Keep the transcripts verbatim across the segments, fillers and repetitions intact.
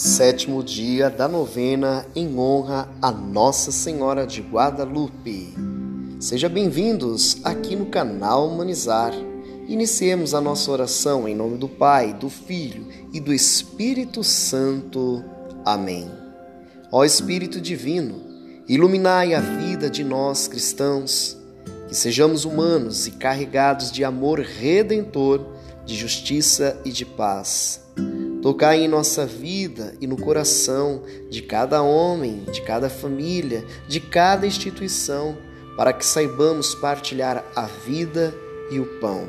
Sétimo dia da novena em honra a Nossa Senhora de Guadalupe. Sejam bem-vindos aqui no canal Humanizar. Iniciemos a nossa oração em nome do Pai, do Filho e do Espírito Santo. Amém. Ó Espírito Divino, iluminai a vida de nós cristãos, que sejamos humanos e carregados de amor redentor, de justiça e de paz. Tocai em nossa vida e no coração de cada homem, de cada família, de cada instituição, para que saibamos partilhar a vida e o pão.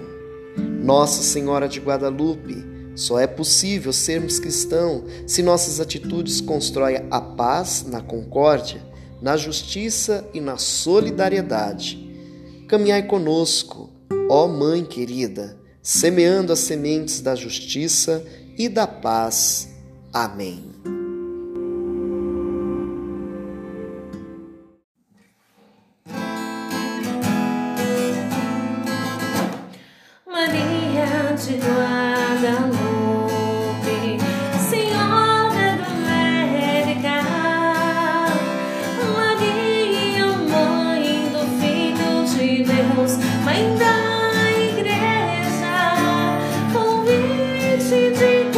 Nossa Senhora de Guadalupe, só é possível sermos cristãos se nossas atitudes constroem a paz na concórdia, na justiça e na solidariedade. Caminhai conosco, ó Mãe querida, semeando as sementes da justiça e da paz. Amém. Maria de Guadalupe, Senhora do América, Maria, Mãe do Filho de Deus, Mãe da Igreja, convite de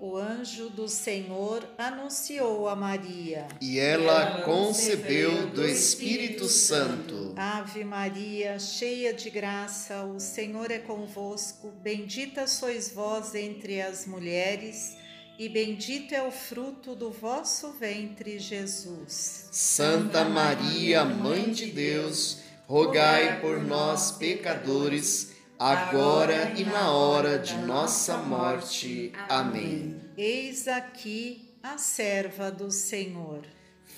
O anjo do Senhor anunciou a Maria, e ela concebeu do Espírito Santo. Ave Maria, cheia de graça, o Senhor é convosco. Bendita sois vós entre as mulheres, e bendito é o fruto do vosso ventre, Jesus. Santa Maria, Mãe de Deus, rogai por nós, pecadores, agora e na hora de nossa morte. Amém. Eis aqui a serva do Senhor.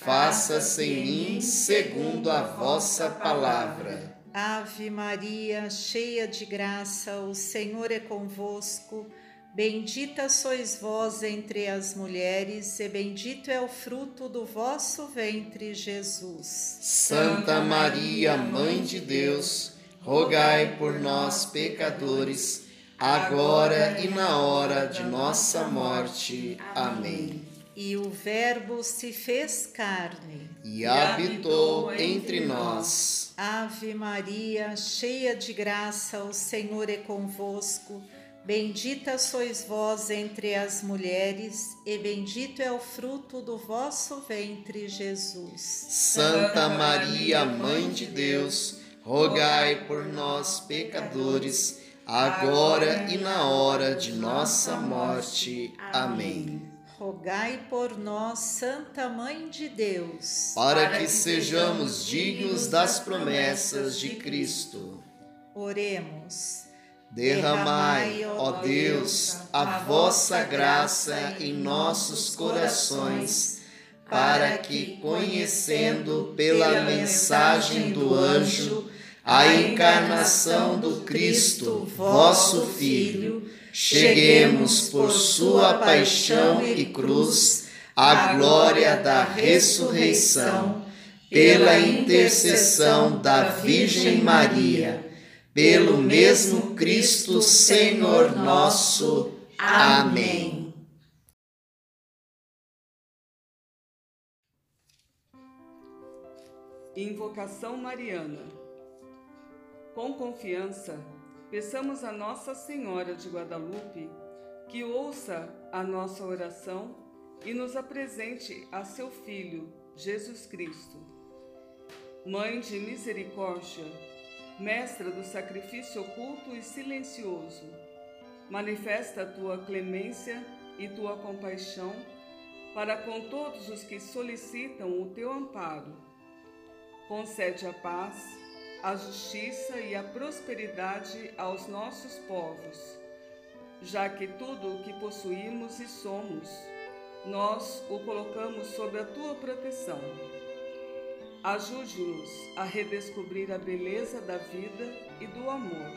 Faça-se em mim segundo a vossa palavra. Ave Maria, cheia de graça, o Senhor é convosco. Bendita sois vós entre as mulheres, e bendito é o fruto do vosso ventre, Jesus. Santa Maria, Mãe de Deus, rogai por nós, pecadores, agora e na hora de nossa morte. Amém. E o Verbo se fez carne e habitou entre nós. Ave Maria, cheia de graça, o Senhor é convosco. Bendita sois vós entre as mulheres, e bendito é o fruto do vosso ventre, Jesus. Santa Maria, Mãe de Deus, rogai por nós, pecadores, agora e na hora de nossa morte. Amém. Rogai por nós, Santa Mãe de Deus, para que sejamos dignos das promessas de Cristo. Oremos. Derramai, ó Deus, a vossa graça em nossos corações, para que, conhecendo pela mensagem do anjo a encarnação do Cristo, vosso Filho, cheguemos por sua paixão e cruz à glória da ressurreição, pela intercessão da Virgem Maria, pelo mesmo Cristo Senhor nosso. Amém. Invocação Mariana. Com confiança, peçamos a Nossa Senhora de Guadalupe que ouça a nossa oração e nos apresente a seu Filho, Jesus Cristo. Mãe de misericórdia, mestra do sacrifício oculto e silencioso, manifesta a tua clemência e tua compaixão para com todos os que solicitam o teu amparo. Concede a paz, a justiça e a prosperidade aos nossos povos, já que tudo o que possuímos e somos, nós o colocamos sob a tua proteção. Ajude-nos a redescobrir a beleza da vida e do amor,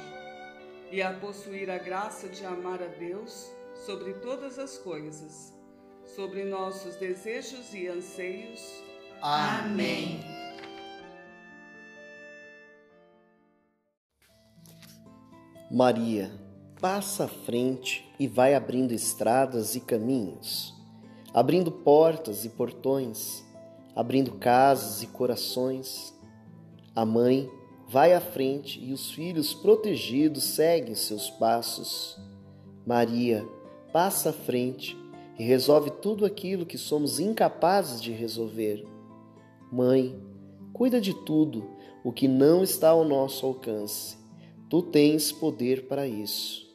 e a possuir a graça de amar a Deus sobre todas as coisas, sobre nossos desejos e anseios. Amém. Maria passa à frente e vai abrindo estradas e caminhos, abrindo portas e portões, abrindo casas e corações. A mãe vai à frente e os filhos protegidos seguem seus passos. Maria passa à frente e resolve tudo aquilo que somos incapazes de resolver. Mãe, cuida de tudo o que não está ao nosso alcance. Tu tens poder para isso.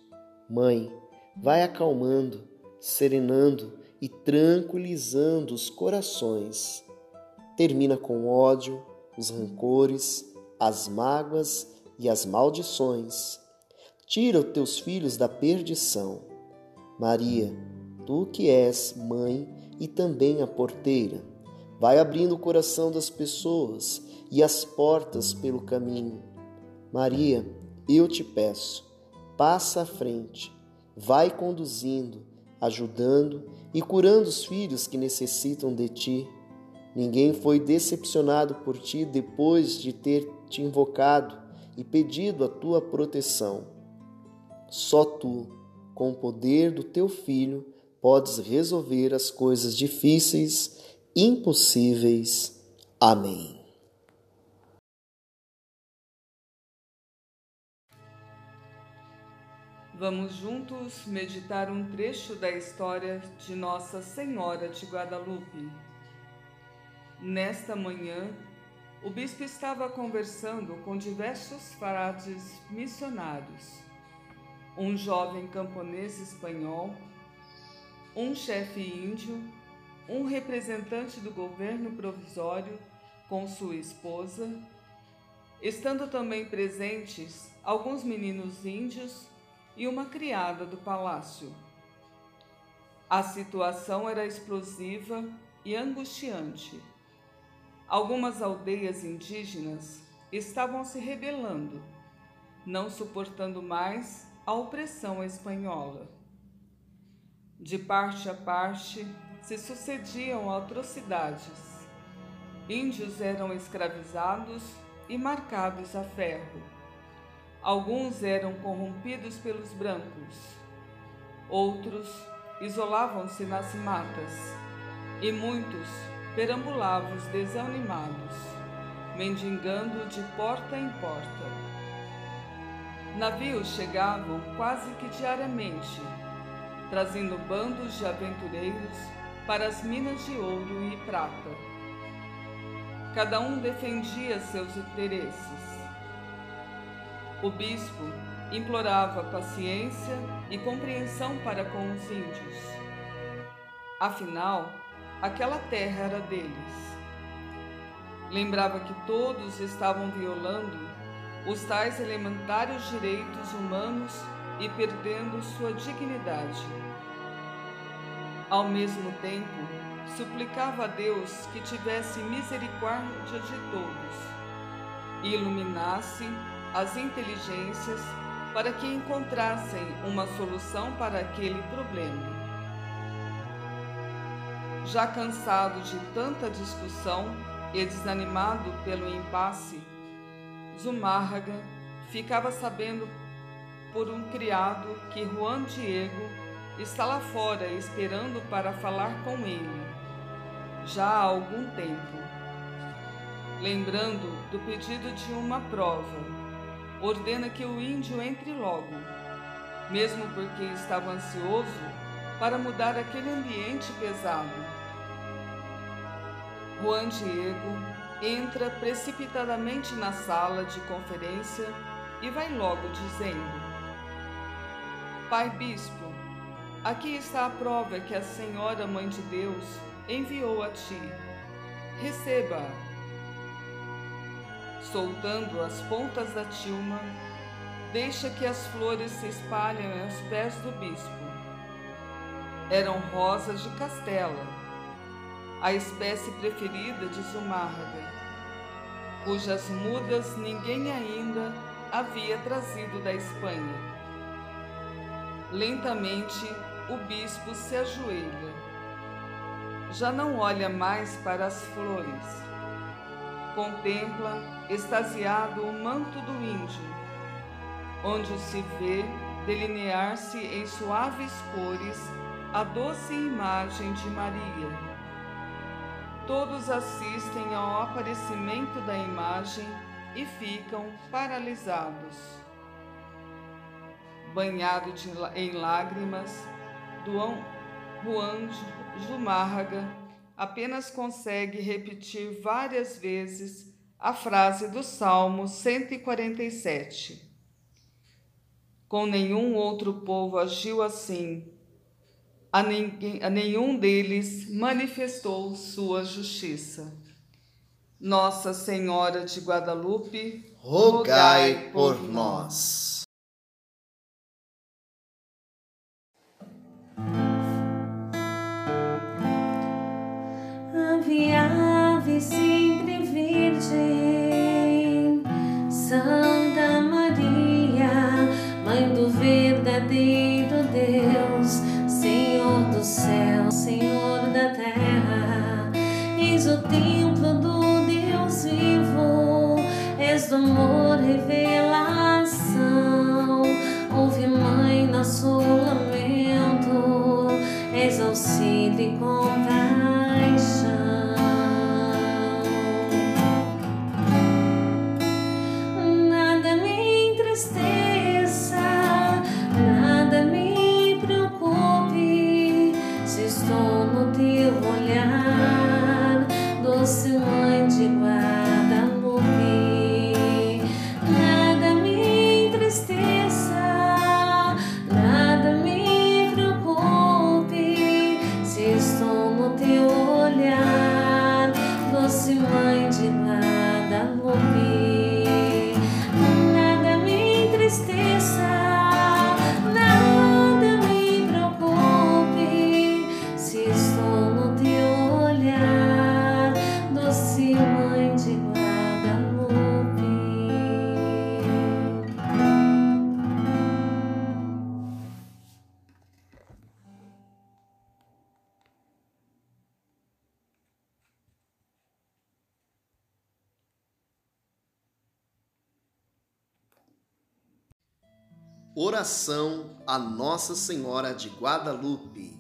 Mãe, vai acalmando, serenando e tranquilizando os corações. Termina com o ódio, os rancores, as mágoas e as maldições. Tira os teus filhos da perdição. Maria, tu que és mãe e também a porteira, vai abrindo o coração das pessoas e as portas pelo caminho. Maria, eu te peço, passa à frente, vai conduzindo, ajudando e curando os filhos que necessitam de ti. Ninguém foi decepcionado por ti depois de ter te invocado e pedido a tua proteção. Só tu, com o poder do teu Filho, podes resolver as coisas difíceis, impossíveis. Amém. Vamos juntos meditar um trecho da história de Nossa Senhora de Guadalupe. Nesta manhã, o bispo estava conversando com diversos frades missionários, um jovem camponês espanhol, um chefe índio, um representante do governo provisório com sua esposa, estando também presentes alguns meninos índios e uma criada do palácio. A situação era explosiva e angustiante. Algumas aldeias indígenas estavam se rebelando, não suportando mais a opressão espanhola. De parte a parte, se sucediam atrocidades. Índios eram escravizados e marcados a ferro. Alguns eram corrompidos pelos brancos. Outros isolavam-se nas matas. E muitos perambulavam desanimados, mendigando de porta em porta. Navios chegavam quase que diariamente, trazendo bandos de aventureiros para as minas de ouro e prata. Cada um defendia seus interesses. O bispo implorava paciência e compreensão para com os índios. Afinal, aquela terra era deles. Lembrava que todos estavam violando os tais elementares direitos humanos e perdendo sua dignidade. Ao mesmo tempo, suplicava a Deus que tivesse misericórdia de todos e iluminasse as inteligências para que encontrassem uma solução para aquele problema. Já cansado de tanta discussão e desanimado pelo impasse, Zumárraga ficava sabendo por um criado que Juan Diego está lá fora esperando para falar com ele, já há algum tempo. lembrando do pedido de uma prova, ordena que o índio entre logo, mesmo porque estava ansioso para mudar aquele ambiente pesado. Juan Diego entra precipitadamente na sala de conferência e vai logo dizendo: Pai Bispo, aqui está a prova que a Senhora Mãe de Deus enviou a ti. Receba-a. Soltando as pontas da tilma, deixa que as flores se espalhem aos pés do bispo. Eram rosas de castela, a espécie preferida de Zumárraga, cujas mudas ninguém ainda havia trazido da Espanha. Lentamente, o bispo se ajoelha. Já não olha mais para as flores. Contempla, extasiado, o manto do índio, onde se vê delinear-se em suaves cores a doce imagem de Maria. Todos assistem ao aparecimento da imagem e ficam paralisados. Banhado de, em lágrimas, Juan Zumárraga apenas consegue repetir várias vezes a frase do Salmo cento e quarenta e sete. Com nenhum outro povo agiu assim, a, ninguém, a nenhum deles manifestou sua justiça. Nossa Senhora de Guadalupe, rogai por nós. Ave, sempre virgem, Santa Maria, Mãe do verdadeiro Deus, Senhor do céu, Senhor da terra, eis o templo do Deus vivo, és do amor revelação, ouve, Mãe, nosso lamento, és auxílio e compaixão. Oração a Nossa Senhora de Guadalupe.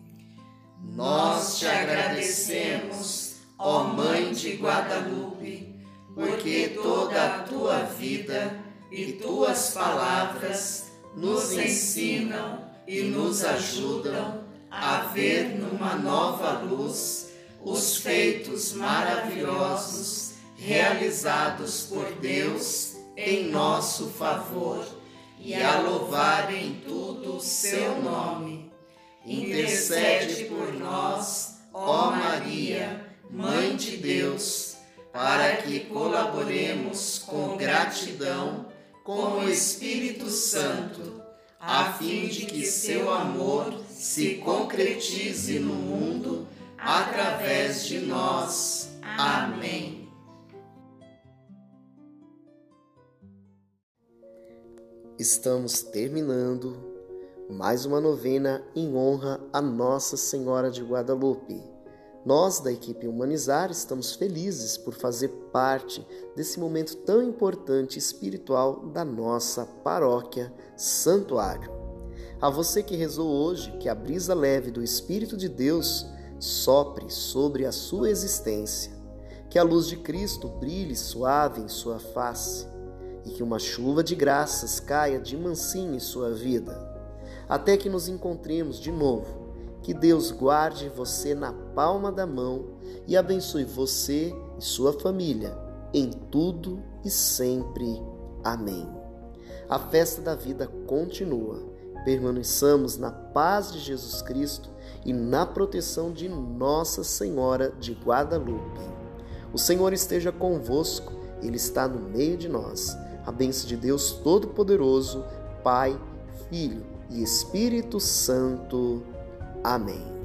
Nós te agradecemos, ó Mãe de Guadalupe, porque toda a tua vida e tuas palavras nos ensinam e nos ajudam a ver numa nova luz os feitos maravilhosos realizados por Deus em nosso favor, e a louvar em tudo o seu nome. Intercede por nós, ó Maria, Mãe de Deus, para que colaboremos com gratidão com o Espírito Santo, a fim de que seu amor se concretize no mundo através de nós. Amém. Estamos terminando mais uma novena em honra a Nossa Senhora de Guadalupe. Nós, da equipe Humanizar, estamos felizes por fazer parte desse momento tão importante espiritual da nossa paróquia Santuário. A você que rezou hoje, que a brisa leve do Espírito de Deus sopre sobre a sua existência. que a luz de Cristo brilhe suave em sua face e que uma chuva de graças caia de mansinho em sua vida. Até que nos encontremos de novo, que Deus guarde você na palma da mão e abençoe você e sua família em tudo e sempre. Amém. A festa da vida continua. Permaneçamos na paz de Jesus Cristo e na proteção de Nossa Senhora de Guadalupe. O Senhor esteja convosco, Ele está no meio de nós. A bênção de Deus Todo-Poderoso, Pai, Filho e Espírito Santo. Amém.